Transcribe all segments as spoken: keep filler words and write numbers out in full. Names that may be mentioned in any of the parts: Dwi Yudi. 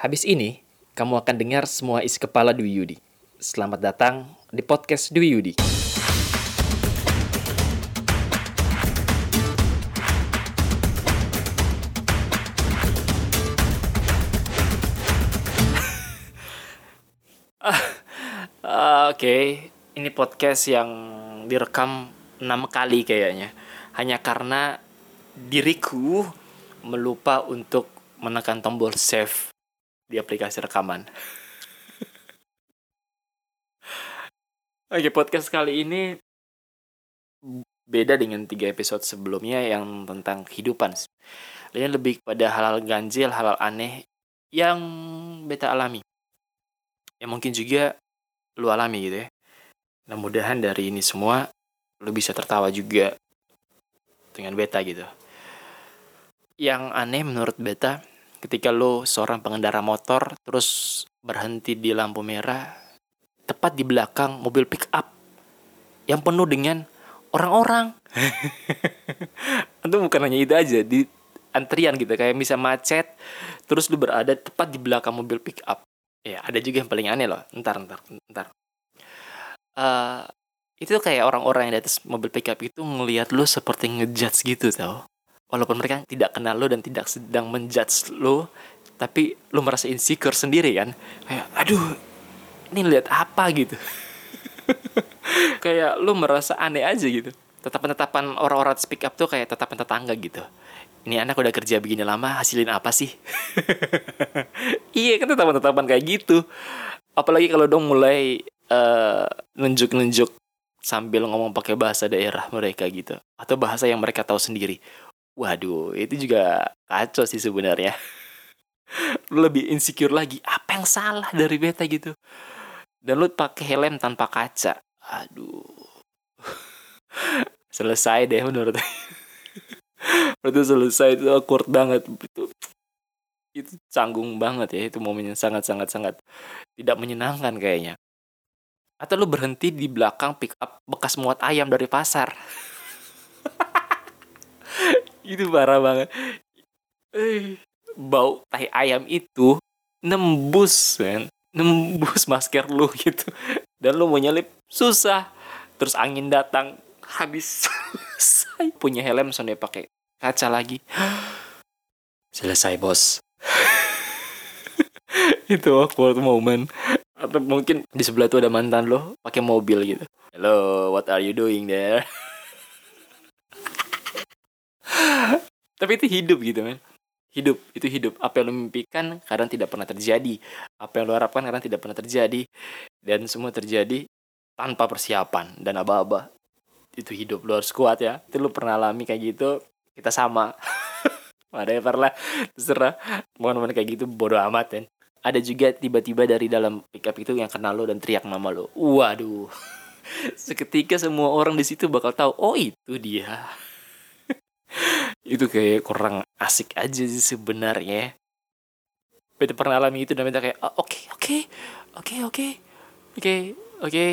Habis ini, kamu akan dengar semua isi kepala Dwi Yudi. Selamat datang di podcast Dwi Yudi. uh, Oke, okay. Ini podcast yang direkam enam kali kayaknya. Hanya karena diriku melupa untuk menekan tombol save di aplikasi rekaman. Oke, podcast kali ini beda dengan tiga episode sebelumnya yang tentang kehidupan. Ini lebih kepada hal-hal ganjil, hal-hal aneh yang beta alami. Yang mungkin juga lu alami gitu ya. Mudah-mudahan dari ini semua lu bisa tertawa juga dengan beta gitu. Yang aneh menurut beta, ketika lo seorang pengendara motor terus berhenti di lampu merah tepat di belakang mobil pick up yang penuh dengan orang-orang. Itu bukan hanya itu aja, di antrian gitu kayak bisa macet terus lo berada tepat di belakang mobil pick up. Ya, ada juga yang paling aneh loh. Ntar ntar ntar. Uh, itu kayak orang-orang yang di atas mobil pick up itu ngelihat lo seperti ngejudge gitu tau. Walaupun mereka tidak kenal lo dan tidak sedang menjudge lo, tapi lo merasa insecure sendiri kan. Kayak, aduh, ini lihat apa gitu. Kayak lo merasa aneh aja gitu. Tatapan-tatapan orang-orang speak up tuh kayak tatapan tetangga gitu. Ini anak udah kerja begini lama, hasilin apa sih? Iya kan, tatapan-tatapan kayak gitu. Apalagi kalau dong mulai uh, nunjuk-nunjuk sambil ngomong pakai bahasa daerah mereka gitu. Atau bahasa yang mereka tahu sendiri. Waduh, itu juga kacau sih sebenarnya. Lu lebih insecure lagi. Apa yang salah dari beta gitu? Dan lu pakai helm tanpa kaca. Aduh. Selesai deh menurut aku. Itu selesai, itu awkward banget. Itu, itu canggung banget ya. Itu momen yang sangat-sangat-sangat tidak menyenangkan kayaknya. Atau lu berhenti di belakang pick up bekas muat ayam dari pasar. Itu parah banget. Eh, bau tai ayam itu nembus kan, nembus masker lu gitu. Dan lu mau nyelip susah. Terus angin datang habis. Selesai. Punya helm sonde pakai kaca lagi. Selesai, bos. Itu awkward moment. Atau mungkin di sebelah tuh ada mantan lo pakai mobil gitu. Hello, what are you doing there? Tapi itu hidup gitu men. Hidup, itu hidup. Apa yang lo mimpikan kadang tidak pernah terjadi. Apa yang lo harapkan kadang tidak pernah terjadi. Dan semua terjadi tanpa persiapan dan aba-aba. Itu hidup, lo harus kuat ya. Itu lo pernah alami kayak gitu. Kita sama. Whatever lah, terserah. Momen-momen kayak gitu bodo amat kan. Ada juga tiba-tiba dari dalam pick up itu yang kenal lo dan teriak nama lo. Waduh. Seketika semua orang di situ bakal tahu, oh itu dia. Itu kayak kurang asik aja sih sebenarnya. Beta pernah alami itu dan beta kayak oke oke oke oke oke oke.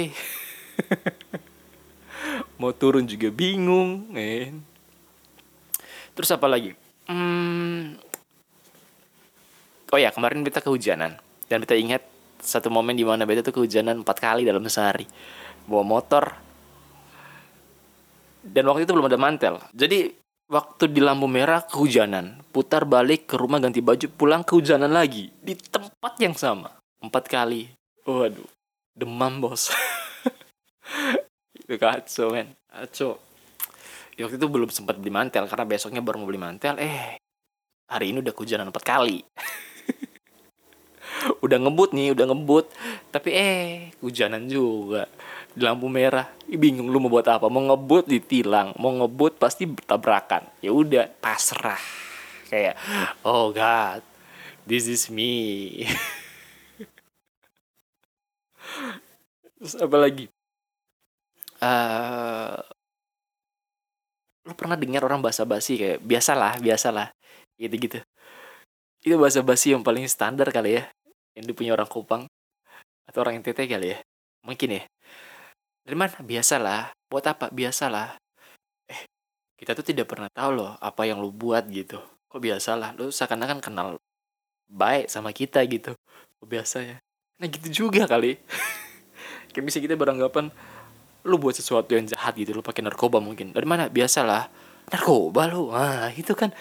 Mau turun juga bingung, men. Terus apa lagi? Hmm. Oh ya, kemarin beta kehujanan dan beta ingat satu momen di mana beta tuh kehujanan empat kali dalam sehari. Bawa motor. Dan waktu itu belum ada mantel. Jadi waktu di lampu merah kehujanan, putar balik ke rumah ganti baju, pulang kehujanan lagi di tempat yang sama empat kali. Waduh, demam bos. Itu kacau men, kacau. Ya, waktu itu belum sempat beli mantel karena besoknya baru mau beli mantel. Eh, hari ini udah kehujanan empat kali. Udah ngebut nih, udah ngebut. Tapi eh, kehujanan juga. Di lampu merah, bingung lu mau buat apa. Mau ngebut ditilang, mau ngebut pasti bertabrakan. Ya udah, pasrah. Kayak, oh God, this is me. Terus apa lagi? Uh, lu pernah dengar orang basa-basi kayak, biasalah, biasalah. Gitu-gitu. Itu basa-basi yang paling standar kali ya. Yang dipunya orang Kupang. Atau orang N T T kali ya. Mungkin ya. Dari mana? Biasalah. Buat apa? Biasalah. Eh, kita tuh tidak pernah tahu loh apa yang lo buat gitu. Kok biasalah? Lo seakan-akan kenal baik sama kita gitu biasanya. Nah gitu juga kali. Kayak bisa kita beranggapan lu buat sesuatu yang jahat gitu, lu pakai narkoba mungkin. Dari mana? Biasalah narkoba lu. Ah itu kan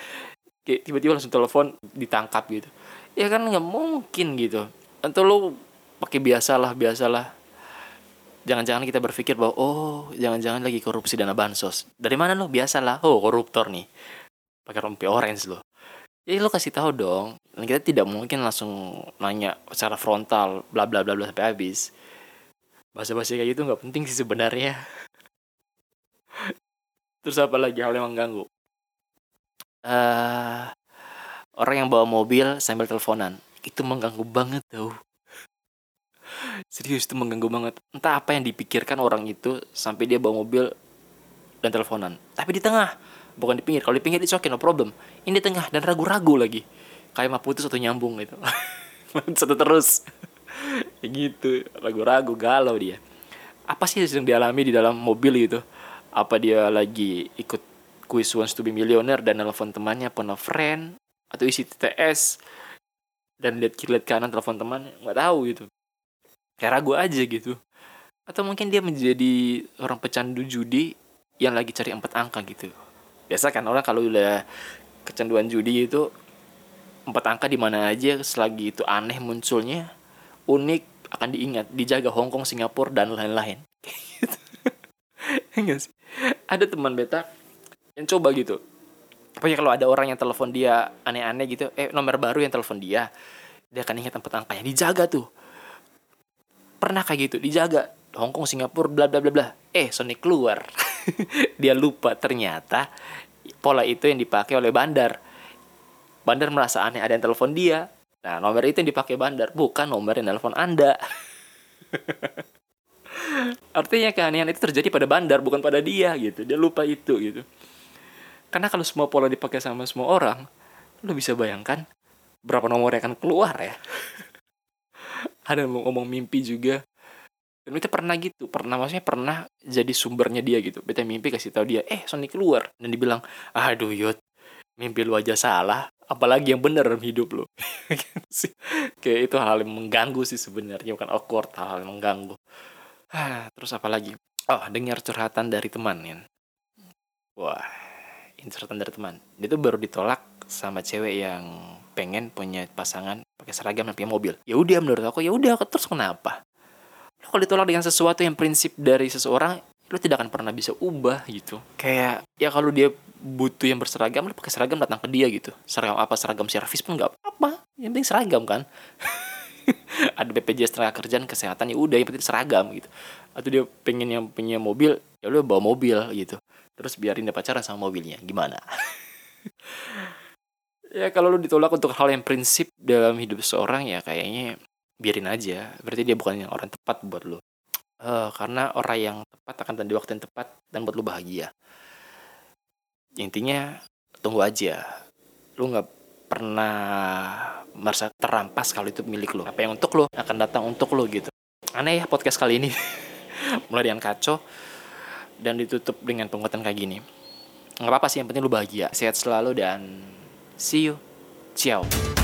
kayak tiba-tiba langsung telepon ditangkap gitu. Ya kan nggak mungkin gitu. Atau lu pakai biasalah biasalah. Jangan-jangan kita berpikir bahwa oh jangan-jangan lagi korupsi dana bansos. Dari mana lu? Biasalah. Oh koruptor nih. Pakai rompi orange lu. Ya lu kasih tahu dong. Dan kita tidak mungkin langsung nanya secara frontal bla bla bla bla sampai habis. Bahasa-bahasa kayak gitu nggak penting sih sebenarnya. Terus apa lagi hal yang mengganggu? Uh, orang yang bawa mobil sambil teleponan itu mengganggu banget tuh. Serius itu mengganggu banget. Entah apa yang dipikirkan orang itu sampai dia bawa mobil dan teleponan. Tapi di tengah, bukan di pinggir. Kalau di pinggir itu okay, no problem. Ini di tengah dan ragu-ragu lagi. Kayak mah putus atau nyambung gitu. Satu terus. Ya gitu, ragu-ragu, galau dia. Apa sih yang sedang dialami di dalam mobil gitu? Apa dia lagi ikut kuis Wants to be Millionaire dan nelfon temannya, pernah friend atau isi T T S dan lihat kiri lihat kanan telepon temannya, nggak tahu gitu. Kayak ragu aja gitu. Atau mungkin dia menjadi orang pecandu judi yang lagi cari empat angka gitu. Biasa kan orang kalau udah kecanduan judi itu empat angka di mana aja selagi itu aneh munculnya, unik, akan diingat, dijaga Hongkong, Singapura dan lain-lain. Gitu. Enggak sih. Ada teman beta yang coba gitu. Pokoknya kalau ada orang yang telepon dia aneh-aneh gitu, eh nomor baru yang telepon dia, dia akan ingat empat angkanya, dijaga tuh. Pernah kayak gitu, dijaga Hongkong, Singapura, bla bla bla bla. Eh, Sony keluar. Dia lupa ternyata pola itu yang dipakai oleh bandar. Bandar merasa aneh ada yang telepon dia. Nah, nomor itu yang dipakai bandar, bukan nomor yang telepon Anda. Artinya keanehan itu terjadi pada bandar, bukan pada dia gitu. Dia lupa itu gitu. Karena kalau semua pola dipakai sama semua orang, lu bisa bayangkan berapa nomor yang akan keluar ya. Ada yang ngomong mimpi juga. Dan itu pernah gitu, pernah maksudnya pernah jadi sumbernya dia gitu. Beta mimpi kasih tahu dia, "Eh, Sony keluar." Dan dibilang, "Aduh, Yud, mimpi lu aja salah." Apalagi yang benar dalam hidup lo. Kayak itu hal yang mengganggu sih sebenarnya, bukan awkward, hal yang mengganggu. Terus apa lagi? Oh, dengar curhatan dari teman ya. Wah, ini curhatan dari teman. Dia tuh baru ditolak sama cewek yang pengen punya pasangan pakai seragam dan punya mobil. Ya udah menurut aku, ya udah terus kenapa? Lo kalau ditolak dengan sesuatu yang prinsip dari seseorang, lo tidak akan pernah bisa ubah gitu. Kayak ya kalau dia butuh yang berseragam, lu pakai seragam datang ke dia gitu. Seragam apa? Seragam servis pun nggak apa-apa. Yang penting seragam kan. Ada B P J S tenaga kerjaan, kesehatan, ya udah yang penting seragam gitu. Atau dia pengen yang punya mobil, ya lu bawa mobil gitu. Terus biarin dia pacaran sama mobilnya. Gimana? Ya kalau lu ditolak untuk hal yang prinsip dalam hidup seorang, ya kayaknya biarin aja. Berarti dia bukan yang orang tepat buat lu. Uh, karena orang yang tepat akan datang di waktu yang tepat dan buat lu bahagia. Intinya tunggu aja, lu nggak pernah merasa terampas kalau itu milik lo. Apa yang untuk lo akan datang untuk lo gitu. Aneh ya podcast kali ini. Mulai dengan kacau dan ditutup dengan penguatan kayak gini. Nggak apa-apa sih, yang penting lu bahagia, sehat selalu dan see you, ciao.